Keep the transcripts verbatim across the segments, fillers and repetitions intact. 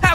How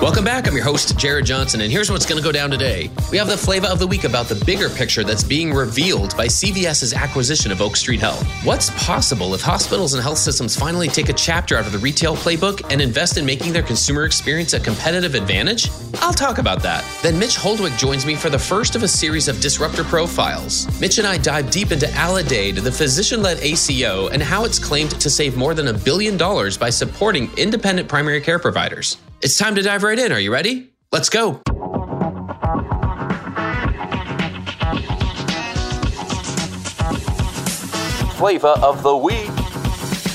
Welcome back. I'm your host, Jared Johnson, and here's what's going to go down today. We have the flavor of the week about the bigger picture that's being revealed by C V S's acquisition of Oak Street Health. What's possible if hospitals and health systems finally take a chapter out of the retail playbook and invest in making their consumer experience a competitive advantage? I'll talk about that. Then Mitch Holdwick joins me for the first of a series of disruptor profiles. Mitch and I dive deep into Allidade, the physician-led A C O, and how it's claimed to save more than a billion dollars by supporting independent primary care providers. It's time to dive right in. Are you ready? Let's go. Flavor of the week.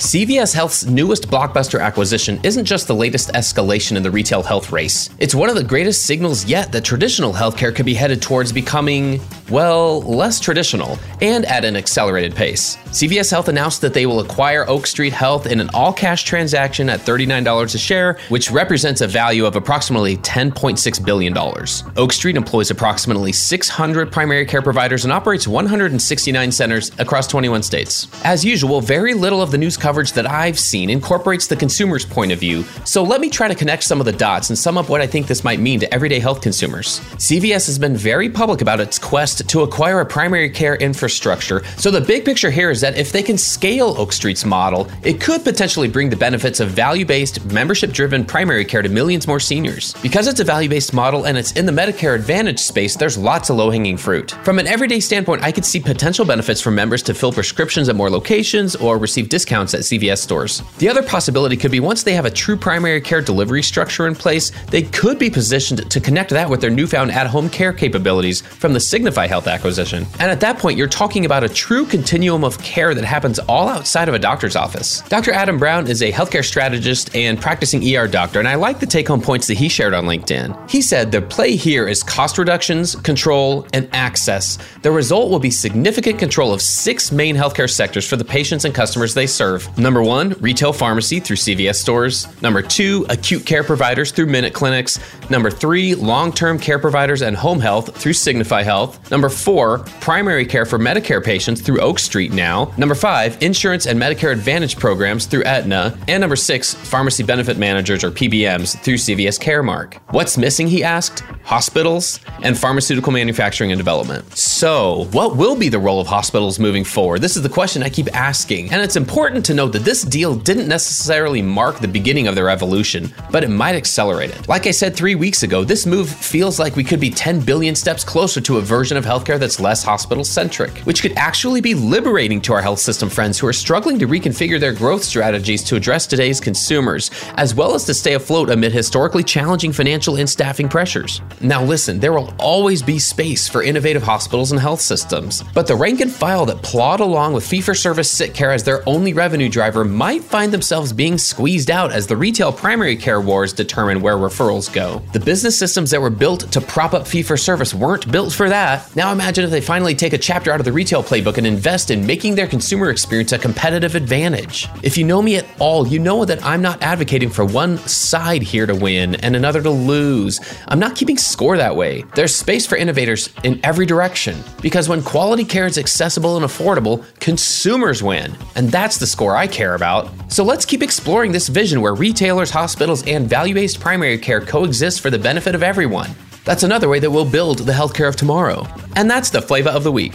C V S Health's newest blockbuster acquisition isn't just the latest escalation in the retail health race. It's one of the greatest signals yet that traditional healthcare could be headed towards becoming, well, less traditional, and at an accelerated pace. C V S Health announced that they will acquire Oak Street Health in an all-cash transaction at thirty-nine dollars a share, which represents a value of approximately ten point six billion dollars. Oak Street employs approximately six hundred primary care providers and operates one hundred sixty-nine centers across twenty-one states. As usual, very little of the news coverage that I've seen incorporates the consumer's point of view, so let me try to connect some of the dots and sum up what I think this might mean to everyday health consumers. C V S has been very public about its quest to acquire a primary care infrastructure, so the big picture here is that if they can scale Oak Street's model, it could potentially bring the benefits of value-based, membership-driven primary care to millions more seniors. Because it's a value-based model and it's in the Medicare Advantage space, there's lots of low-hanging fruit. From an everyday standpoint, I could see potential benefits for members to fill prescriptions at more locations or receive discounts at C V S stores. The other possibility could be once they have a true primary care delivery structure in place, they could be positioned to connect that with their newfound at-home care capabilities from the Signify Health acquisition. And at that point, you're talking about a true continuum of care that happens all outside of a doctor's office. Doctor Adam Brown is a healthcare strategist and practicing E R doctor, and I like the take-home points that he shared on LinkedIn. He said, the play here is cost reductions, control, and access. The result will be significant control of six main healthcare sectors for the patients and customers they serve. Number one, retail pharmacy through C V S stores. Number two, acute care providers through Minute Clinics. Number three, long-term care providers and home health through Signify Health. Number four, primary care for Medicare patients through Oak Street now. Number five, insurance and Medicare Advantage programs through Aetna. And number six, pharmacy benefit managers or P B Ms through C V S Caremark. What's missing, he asked? Hospitals and pharmaceutical manufacturing and development. So, what will be the role of hospitals moving forward? This is the question I keep asking, and it's important to note that this deal didn't necessarily mark the beginning of their evolution, but it might accelerate it. Like I said three weeks ago, this move feels like we could be ten billion steps closer to a version of healthcare that's less hospital-centric, which could actually be liberating to our health system friends who are struggling to reconfigure their growth strategies to address today's consumers, as well as to stay afloat amid historically challenging financial and staffing pressures. Now listen, there will always be space for innovative hospitals and health systems, but the rank and file that plod along with fee-for-service sick care as their only revenue driver might find themselves being squeezed out as the retail primary care wars determine where referrals go. The business systems that were built to prop up fee-for-service weren't built for that. Now imagine if they finally take a chapter out of the retail playbook and invest in making their consumer experience a competitive advantage. If you know me at all, you know that I'm not advocating for one side here to win and another to lose. I'm not keeping score that way. There's space for innovators in every direction because when quality care is accessible and affordable, consumers win. And that's the score I care about. So let's keep exploring this vision where retailers, hospitals, and value-based primary care coexist for the benefit of everyone. That's another way that we'll build the healthcare of tomorrow. And that's the flavor of the week.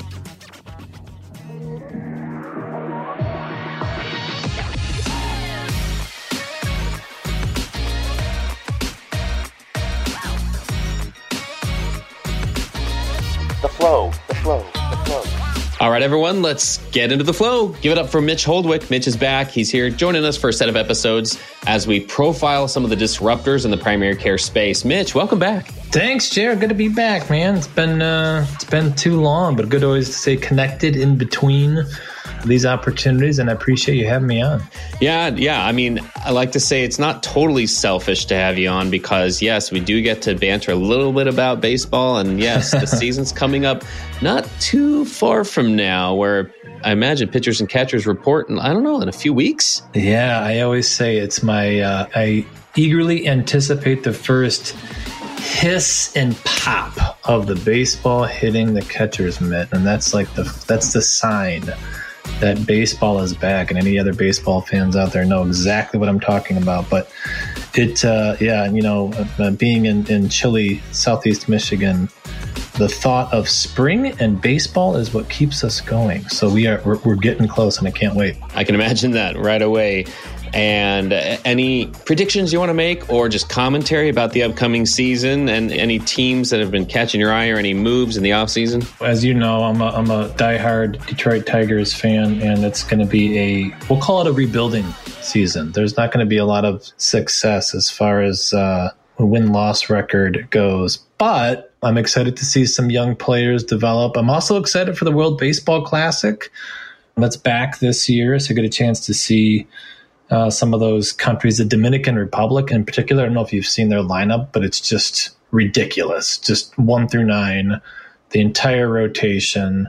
flow, the flow, the flow. All right, everyone, let's get into the flow. Give it up for Mitch Holdwick. Mitch is back. He's here joining us for a set of episodes as we profile some of the disruptors in the primary care space. Mitch, welcome back. Thanks, Jared. Good to be back, man. It's been uh, it's been too long, but good always to stay connected in between these opportunities, and I appreciate you having me on. Yeah, yeah. I mean, I like to say it's not totally selfish to have you on because, yes, we do get to banter a little bit about baseball, and yes, the season's coming up not too far from now where I imagine pitchers and catchers report in, I don't know, in a few weeks? Yeah, I always say it's my, uh, I eagerly anticipate the first hiss and pop of the baseball hitting the catcher's mitt, and that's like the, that's the sign that baseball is back, and any other baseball fans out there know exactly what I'm talking about. But it, uh, yeah, you know, uh, being in, in chilly Southeast Michigan, the thought of spring and baseball is what keeps us going. So we are, we're, we're getting close, and I can't wait. I can imagine that right away. And uh, any predictions you want to make or just commentary about the upcoming season and any teams that have been catching your eye or any moves in the offseason? As you know, I'm a, I'm a diehard Detroit Tigers fan, and it's going to be a, we'll call it a rebuilding season. There's not going to be a lot of success as far as uh, a win-loss record goes, but I'm excited to see some young players develop. I'm also excited for the World Baseball Classic. That's back this year, so get a chance to see Uh, some of those countries, the Dominican Republic in particular. I don't know if you've seen their lineup, but it's just ridiculous. Just one through nine, the entire rotation.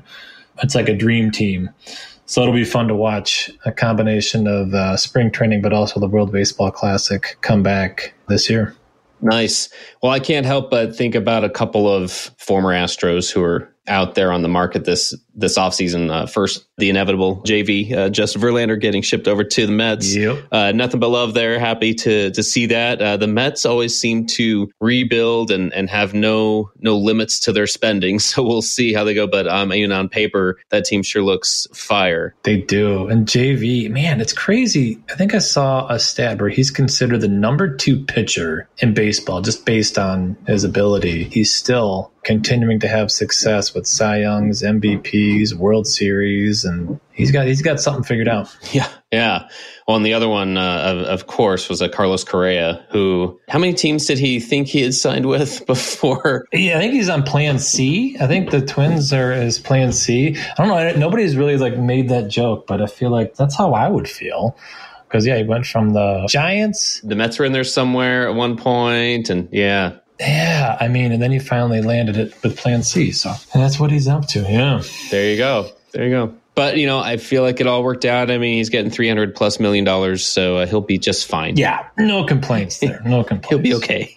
It's like a dream team. So it'll be fun to watch a combination of uh, spring training, but also the World Baseball Classic come back this year. Nice. Well, I can't help but think about a couple of former Astros who are out there on the market this this offseason. Uh, first, the inevitable J V, uh, Justin Verlander getting shipped over to the Mets. Yep. Uh, nothing but love there. Happy to to see that. Uh, the Mets always seem to rebuild and, and have no no limits to their spending. So we'll see how they go. But um, even on paper, that team sure looks fire. They do. And J V, man, it's crazy. I think I saw a stat where he's considered the number two pitcher in baseball just based on his ability. He's still continuing to have success with Cy Youngs, M V Ps, World Series, and he's got he's got something figured out. Yeah, yeah. Well, and the other one, uh, of, of course, was a Carlos Correa, who, how many teams did he think he had signed with before? Yeah, I think he's on Plan C. I think the Twins are as Plan C. I don't know. Nobody's really like made that joke, but I feel like that's how I would feel. Because yeah, he went from the Giants. The Mets were in there somewhere at one point, and yeah. Yeah, I mean, and then he finally landed it with Plan C, so and that's what he's up to. Yeah, there you go, there you go. But you know, I feel like it all worked out. I mean, he's getting three hundred plus million dollars, so uh, he'll be just fine. Yeah, no complaints there. No complaints. He'll be okay.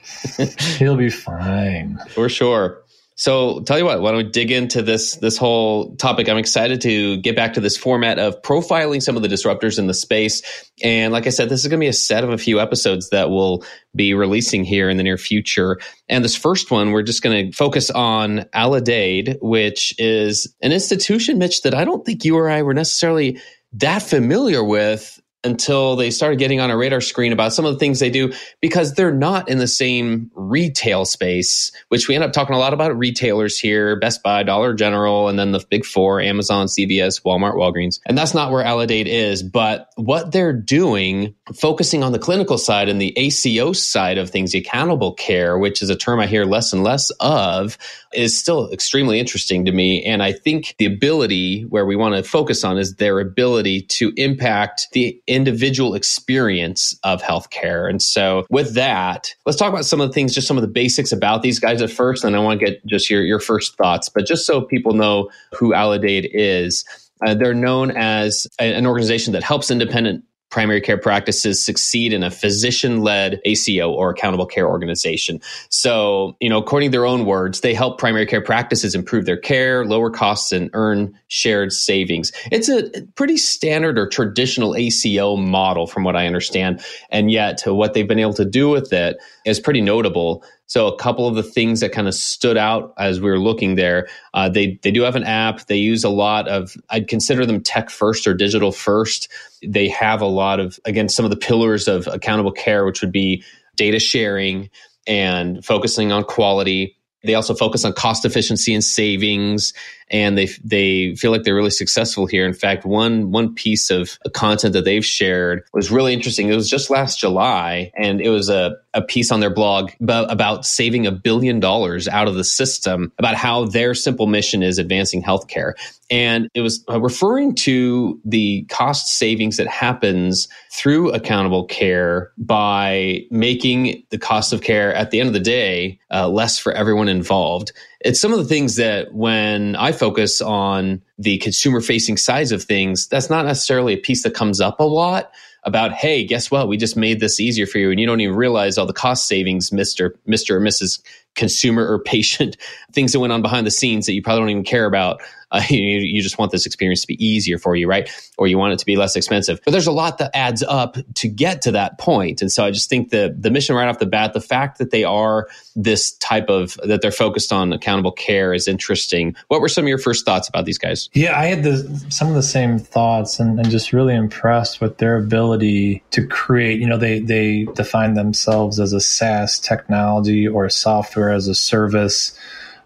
He'll be fine for sure. So, tell you what, why don't we dig into this this whole topic? I'm excited to get back to this format of profiling some of the disruptors in the space. And like I said, this is going to be a set of a few episodes that we'll be releasing here in the near future. And this first one, we're just going to focus on Allidade, which is an institution, Mitch, that I don't think you or I were necessarily that familiar with until they started getting on a radar screen about some of the things they do, because they're not in the same retail space, which we end up talking a lot about retailers here, Best Buy, Dollar General, and then the big four, Amazon, C V S, Walmart, Walgreens. And that's not where Allidade is, but what they're doing, focusing on the clinical side and the A C O side of things, the accountable care, which is a term I hear less and less of, is still extremely interesting to me. And I think the ability where we want to focus on is their ability to impact the individual experience of healthcare. And so with that, let's talk about some of the things, just some of the basics about these guys at first. And I want to get just your, your first thoughts, but just so people know who Allidade is, uh, they're known as a, an organization that helps independent primary care practices succeed in a physician-led A C O or accountable care organization. So, you know, according to their own words, they help primary care practices improve their care, lower costs, and earn shared savings. It's a pretty standard or traditional A C O model from what I understand. And yet what they've been able to do with it is pretty notable. So a couple of the things that kind of stood out as we were looking there, uh, they they do have an app. They use a lot of, I'd consider them tech first or digital first. They have a lot of, again, some of the pillars of accountable care, which would be data sharing and focusing on quality They also focus on cost efficiency and savings, and they they feel like they're really successful here. In fact, one one piece of content that they've shared was really interesting. It was just last July, and it was a, a piece on their blog about saving a billion dollars out of the system, about how their simple mission is advancing healthcare. And it was referring to the cost savings that happens through accountable care by making the cost of care at the end of the day uh, less for everyone involved. It's some of the things that when I focus on the consumer-facing sides of things, that's not necessarily a piece that comes up a lot about, hey, guess what? We just made this easier for you, and you don't even realize all the cost savings, Mister Mister or Missus Consumer or patient, things that went on behind the scenes that you probably don't even care about. Uh, you, you just want this experience to be easier for you, right? Or you want it to be less expensive. But there's a lot that adds up to get to that point. And so I just think the the mission right off the bat, the fact that they are this type of, that they're focused on accountable care is interesting. What were some of your first thoughts about these guys? Yeah, I had the, some of the same thoughts and, and just really impressed with their ability to create, you know, they, they define themselves as a SaaS technology or software as a service,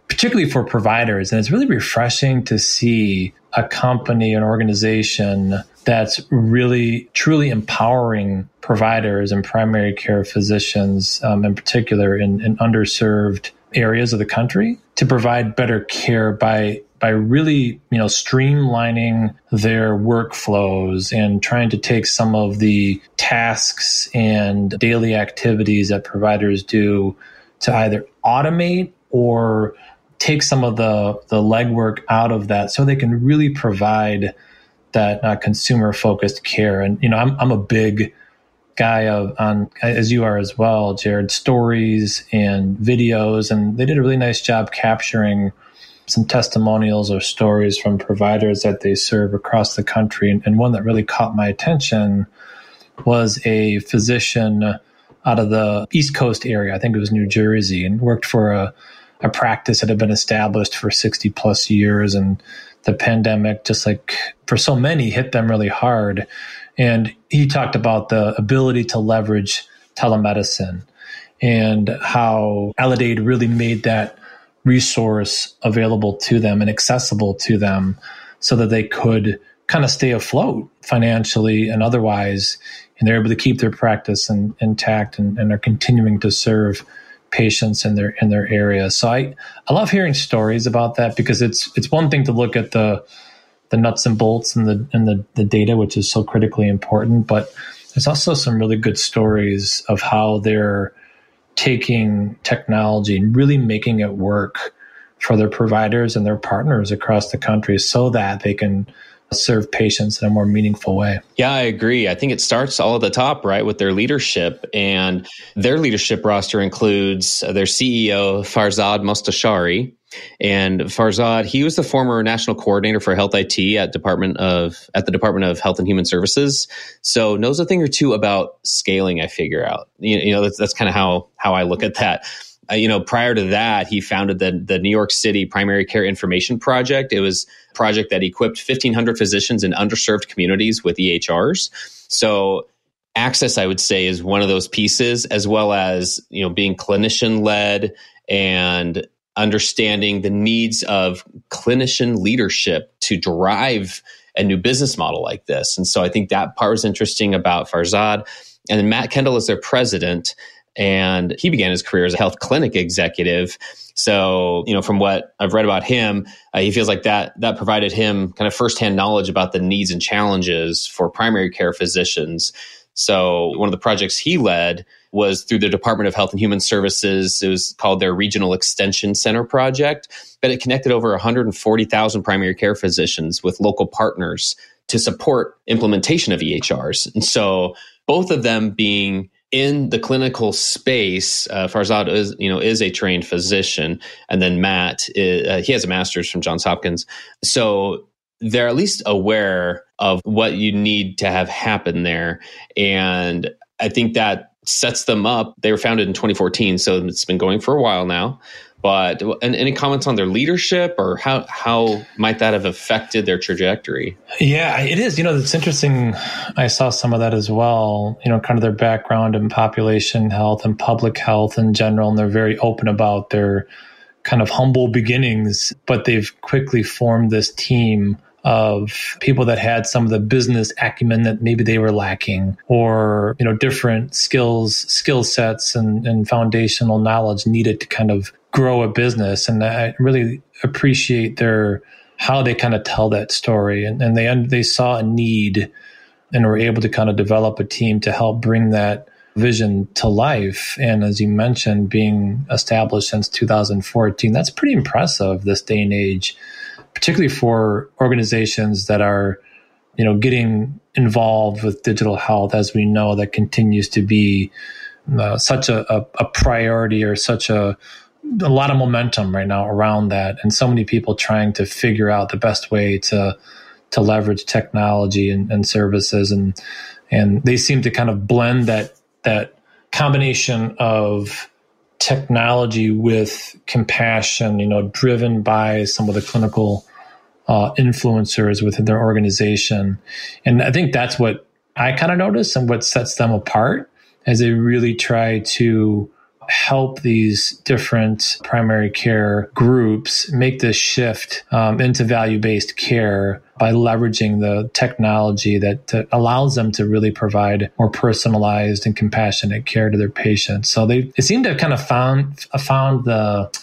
particularly for providers. And it's really refreshing to see a company, an organization that's really truly empowering providers and primary care physicians, um, in particular in, in underserved areas of the country, to provide better care by by really, you know, streamlining their workflows and trying to take some of the tasks and daily activities that providers do to either automate or take some of the, the legwork out of that so they can really provide that uh, consumer-focused care. And, you know, I'm I'm a big guy of, on, as you are as well, Jared, stories and videos. And they did a really nice job capturing some testimonials or stories from providers that they serve across the country. And, and one that really caught my attention was a physician out of the East Coast area, I think it was New Jersey, and worked for a, a practice that had been established for sixty plus years. And the pandemic, just like for so many, hit them really hard. And he talked about the ability to leverage telemedicine and how Allidade really made that resource available to them and accessible to them so that they could kind of stay afloat financially and otherwise, and they're able to keep their practice and, intact and, and are continuing to serve patients in their in their area. So I, I love hearing stories about that, because it's it's one thing to look at the the nuts and bolts and the and the, the data, which is so critically important, but there's also some really good stories of how they're taking technology and really making it work for their providers and their partners across the country so that they can serve patients in a more meaningful way. Yeah, I agree. I think it starts all at the top, right, with their leadership. And their leadership roster includes their C E O, Farzad Mostashari. And Farzad, he was the former national coordinator for health I T at Department of at the Department of Health and Human Services. So knows a thing or two about scaling, I figure out. You, you know, that's, that's kind of how, how I look at that. Uh, you know, prior to that, he founded the, the New York City Primary Care Information Project. It was a project that equipped fifteen hundred physicians in underserved communities with E H Rs. So access, I would say, is one of those pieces, as well as, you know, being clinician-led and understanding the needs of clinician leadership to drive a new business model like this. And so I think that part was interesting about Farzad. And then Matt Kendall is their president. And he began his career as a health clinic executive. So, you know, from what I've read about him, uh, he feels like that that provided him kind of firsthand knowledge about the needs and challenges for primary care physicians. So one of the projects he led was through the Department of Health and Human Services. It was called their Regional Extension Center Project, but it connected over one hundred forty thousand primary care physicians with local partners to support implementation of E H Rs. And so both of them being in the clinical space, uh, Farzad is, you know, is a trained physician, and then Matt, is, uh, he has a master's from Johns Hopkins. So they're at least aware of what you need to have happen there, and I think that sets them up. They were founded in twenty fourteen, so it's been going for a while now. But and, any comments on their leadership, or how how might that have affected their trajectory? Yeah, it is. You know, it's interesting. I saw some of that as well, you know, kind of their background in population health and public health in general. And they're very open about their kind of humble beginnings, but they've quickly formed this team of people that had some of the business acumen that maybe they were lacking, or, you know, different skills, skill sets and, and foundational knowledge needed to kind of grow a business. And I really appreciate their, how they kind of tell that story. And, and they, they saw a need and were able to kind of develop a team to help bring that vision to life. And as you mentioned, being established since two thousand fourteen, that's pretty impressive this day and age, particularly for organizations that are, you know, getting involved with digital health. As we know, that continues to be uh, such a, a, a priority, or such a, a lot of momentum right now around that. And so many people trying to figure out the best way to to leverage technology and, and services. And and they seem to kind of blend that that combination of technology with compassion, you know, driven by some of the clinical uh, influencers within their organization. And I think that's what I kind of notice and what sets them apart, as they really try to help these different primary care groups make this shift um, into value-based care by leveraging the technology that, that allows them to really provide more personalized and compassionate care to their patients. So they, they seem to have kind of found found the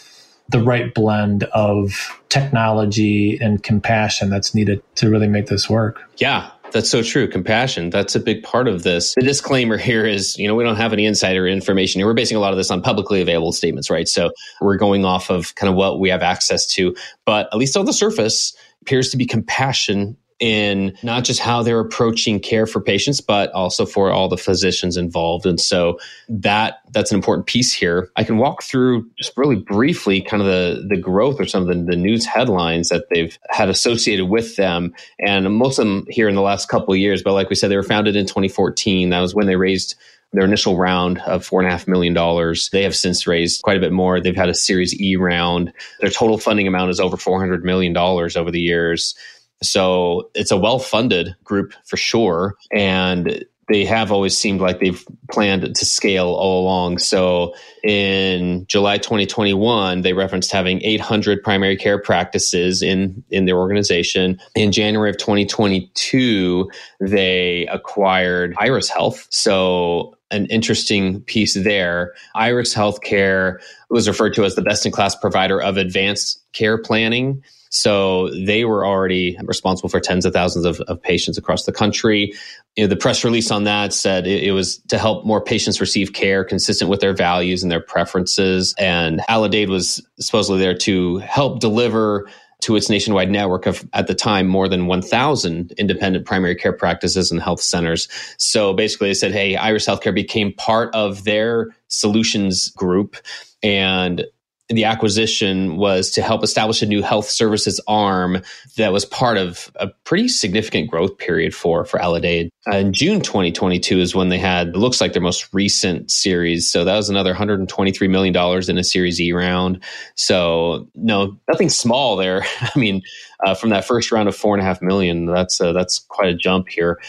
the right blend of technology and compassion that's needed to really make this work. Yeah. That's so true. Compassion. That's a big part of this. The disclaimer here is, you know, we don't have any insider information here. We're basing a lot of this on publicly available statements, right? So we're going off of kind of what we have access to. But at least on the surface, appears to be compassion in not just how they're approaching care for patients, but also for all the physicians involved. And so that that's an important piece here. I can walk through just really briefly kind of the, the growth or some of the, the news headlines that they've had associated with them. And most of them here in the last couple of years, but like we said, they were founded in twenty fourteen. That was when they raised their initial round of four and a half million dollars. They have since raised quite a bit more. They've had a Series E round. Their total funding amount is over four hundred million dollars over the years. So it's a well-funded group for sure. And they have always seemed like they've planned to scale all along. So in July twenty twenty-one, they referenced having eight hundred primary care practices in, in their organization. In January of twenty twenty-two, they acquired Iris Health. So an interesting piece there. Iris Healthcare was referred to as the best-in-class provider of advanced care planning. So they were already responsible for tens of thousands of, of patients across the country. You know, the press release on that said it, it was to help more patients receive care consistent with their values and their preferences. And Allidade was supposedly there to help deliver to its nationwide network of, at the time, more than one thousand independent primary care practices and health centers. So basically they said, hey, Iris Healthcare became part of their solutions group, and the acquisition was to help establish a new health services arm that was part of a pretty significant growth period for, for Allidade. Uh, in June twenty twenty-two is when they had, it looks like their most recent series. So that was another one hundred twenty-three million dollars in a Series E round. So no, nothing small there. I mean, uh, from that first round of four and a half million, that's uh, that's quite a jump here.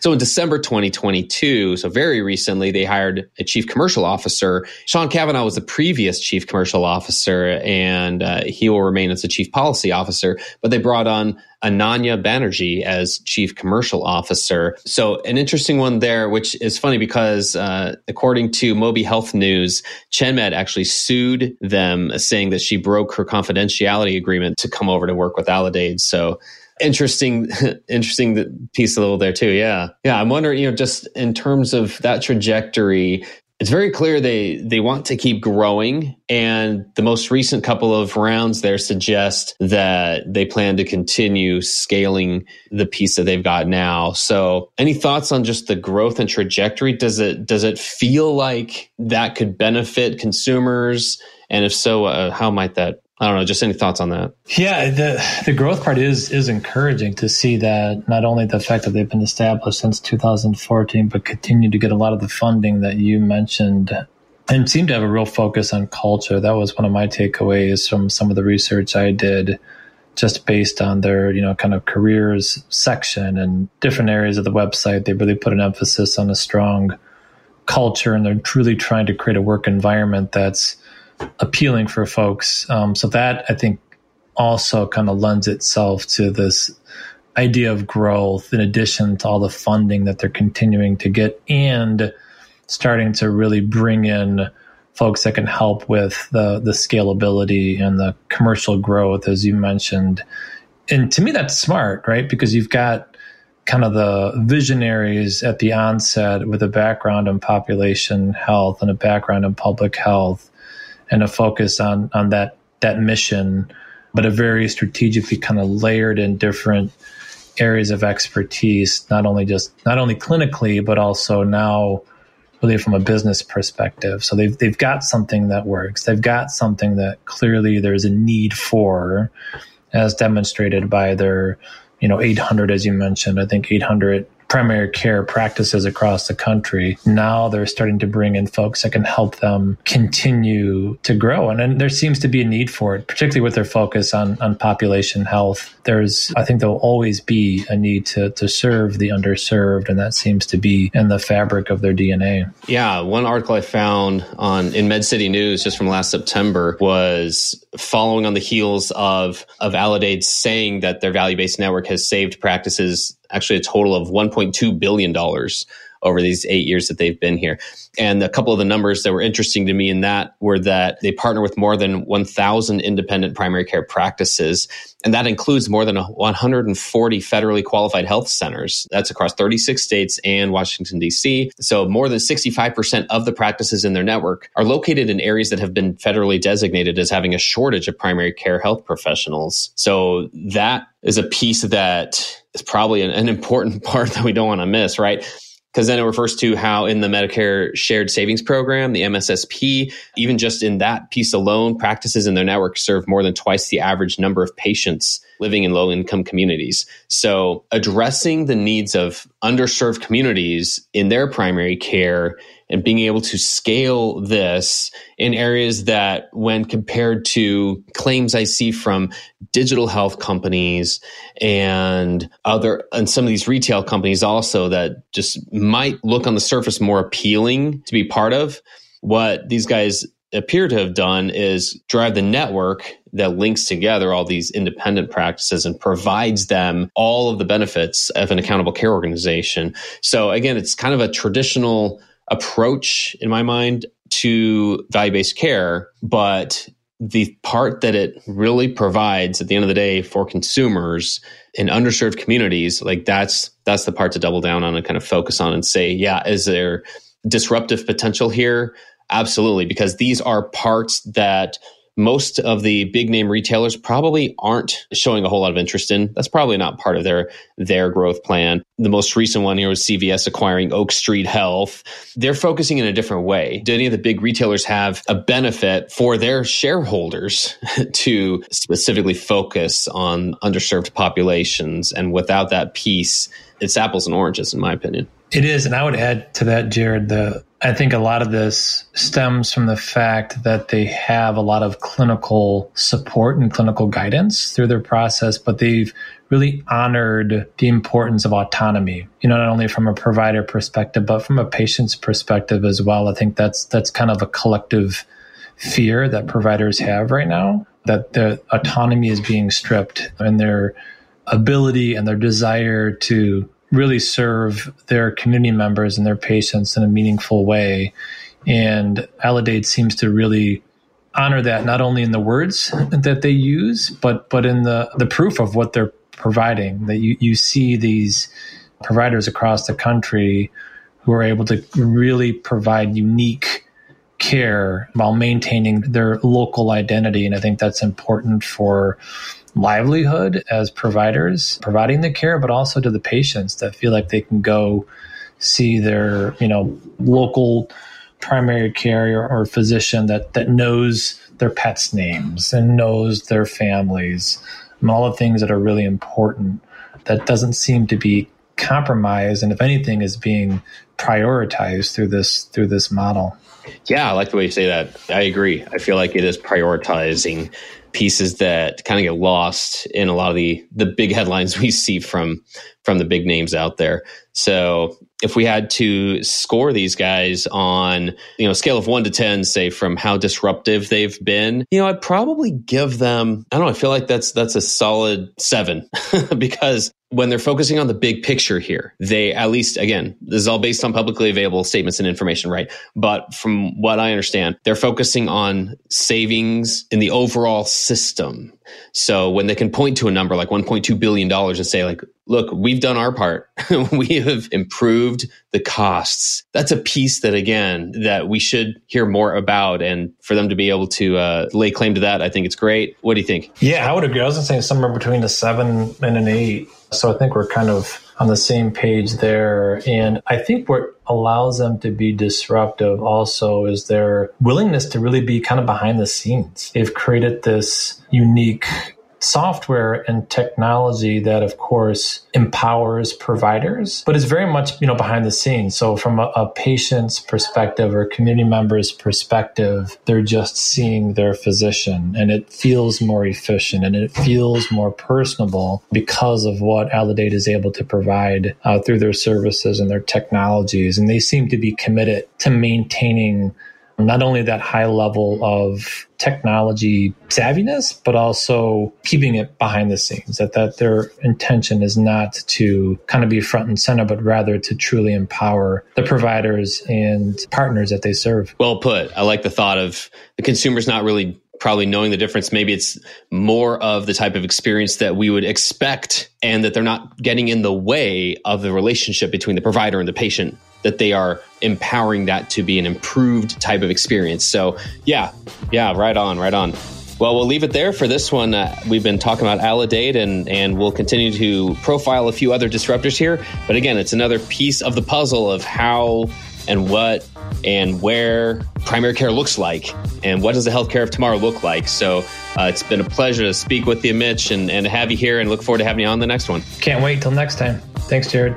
So in December twenty twenty-two, so very recently, they hired a chief commercial officer. Sean Kavanaugh was the previous chief commercial officer, and uh, he will remain as the chief policy officer. But they brought on Ananya Banerjee as chief commercial officer. So an interesting one there, which is funny because uh, according to Mobi Health News, ChenMed actually sued them, saying that she broke her confidentiality agreement to come over to work with Allidade. So Interesting, interesting piece a little there too. Yeah. Yeah. I'm wondering, you know, just in terms of that trajectory, it's very clear they, they want to keep growing. And the most recent couple of rounds there suggest that they plan to continue scaling the piece that they've got now. So any thoughts on just the growth and trajectory? Does it, does it feel like that could benefit consumers? And if so, uh, how might that? I don't know, just any thoughts on that? Yeah, the the growth part is is encouraging to see, that not only the fact that they've been established since two thousand fourteen, but continue to get a lot of the funding that you mentioned, and seem to have a real focus on culture. That was one of my takeaways from some of the research I did, just based on their, you know, kind of careers section and different areas of the website. They really put an emphasis on a strong culture, and they're truly trying to create a work environment that's appealing for folks. Um, so that, I think, also kind of lends itself to this idea of growth in addition to all the funding that they're continuing to get and starting to really bring in folks that can help with the the scalability and the commercial growth, as you mentioned. And to me, that's smart, right? Because you've got kind of the visionaries at the onset with a background in population health and a background in public health and a focus on on that that mission, but a very strategically kind of layered in different areas of expertise, not only just not only clinically, but also now really from a business perspective. So they've they've got something that works. They've got something that clearly there's a need for, as demonstrated by their, you know, eight hundred, as you mentioned, I think eight hundred primary care practices across the country. Now they're starting to bring in folks that can help them continue to grow. And, and there seems to be a need for it, particularly with their focus on, on population health. There's, I think there'll always be a need to, to serve the underserved. And that seems to be in the fabric of their D N A. Yeah. One article I found on in Med City News just from last September was following on the heels of, of Allidade saying that their value-based network has saved practices actually a total of one point two billion dollars over these eight years that they've been here. And a couple of the numbers that were interesting to me in that were that they partner with more than one thousand independent primary care practices. And that includes more than one hundred forty federally qualified health centers. That's across thirty-six states and Washington, D C. So more than sixty-five percent of the practices in their network are located in areas that have been federally designated as having a shortage of primary care health professionals. So that is a piece that is probably an, an important part that we don't want to miss, right? Because then it refers to how in the Medicare Shared Savings Program, the M S S P, even just in that piece alone, practices in their network serve more than twice the average number of patients living in low-income communities. So addressing the needs of underserved communities in their primary care and being able to scale this in areas that, when compared to claims I see from digital health companies and other, and some of these retail companies also that just might look on the surface more appealing to be part of, what these guys appear to have done is drive the network that links together all these independent practices and provides them all of the benefits of an accountable care organization. So again, it's kind of a traditional approach in my mind to value-based care, but the part that it really provides at the end of the day for consumers in underserved communities, like that's that's the part to double down on and kind of focus on and say, yeah, is there disruptive potential here? Absolutely, because these are parts that most of the big name retailers probably aren't showing a whole lot of interest in. That's probably not part of their their growth plan. The most recent one here was C V S acquiring Oak Street Health. They're focusing in a different way. Do any of the big retailers have a benefit for their shareholders to specifically focus on underserved populations? And without that piece, it's apples and oranges, in my opinion. It is. And I would add to that, Jared, the I think a lot of this stems from the fact that they have a lot of clinical support and clinical guidance through their process, but they've really honored the importance of autonomy, you know, not only from a provider perspective, but from a patient's perspective as well. I think that's that's kind of a collective fear that providers have right now, that their autonomy is being stripped and their ability and their desire to really serve their community members and their patients in a meaningful way. And Allidade seems to really honor that, not only in the words that they use, but but in the, the proof of what they're providing, that you, you see these providers across the country who are able to really provide unique care while maintaining their local identity. And I think that's important for livelihood as providers providing the care, but also to the patients that feel like they can go see their, you know, local primary care or, or physician that that knows their pets' names and knows their families and all the things that are really important. That doesn't seem to be compromised and, if anything, is being prioritized through this through this model. Yeah, I like the way you say that. I agree. I feel like it is prioritizing pieces that kind of get lost in a lot of the the big headlines we see from from the big names out there. So if we had to score these guys on, you know, a scale of one to ten, say from how disruptive they've been, you know, I'd probably give them, I don't know, I feel like that's that's a solid seven because when they're focusing on the big picture here, they at least, again, this is all based on publicly available statements and information, right? But from what I understand, they're focusing on savings in the overall system. So when they can point to a number like one point two billion dollars and say like, look, we've done our part. We have improved the costs. That's a piece that, again, that we should hear more about. And for them to be able to uh, lay claim to that, I think it's great. What do you think? Yeah, I would agree. I was going to say somewhere between a seven and an eight. So I think we're kind of on the same page there. And I think what allows them to be disruptive also is their willingness to really be kind of behind the scenes. They've created this unique software and technology that, of course, empowers providers, but is very much, you know, behind the scenes. So from a, a patient's perspective or community member's perspective, they're just seeing their physician, and it feels more efficient and it feels more personable because of what Allidade is able to provide uh, through their services and their technologies. And they seem to be committed to maintaining not only that high level of technology savviness, but also keeping it behind the scenes, that, that their intention is not to kind of be front and center, but rather to truly empower the providers and partners that they serve. Well put. I like the thought of the consumer's not really probably knowing the difference. Maybe it's more of the type of experience that we would expect and that they're not getting in the way of the relationship between the provider and the patient, that they are empowering that to be an improved type of experience. So yeah, yeah, right on, right on. Well, we'll leave it there for this one. Uh, we've been talking about Allidade, and, and we'll continue to profile a few other disruptors here. But again, it's another piece of the puzzle of how and what and where primary care looks like, and what does the healthcare of tomorrow look like. So uh, it's been a pleasure to speak with you, Mitch, and, and have you here, and look forward to having you on the next one. Can't wait till next time. Thanks, Jared.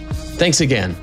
Thanks again.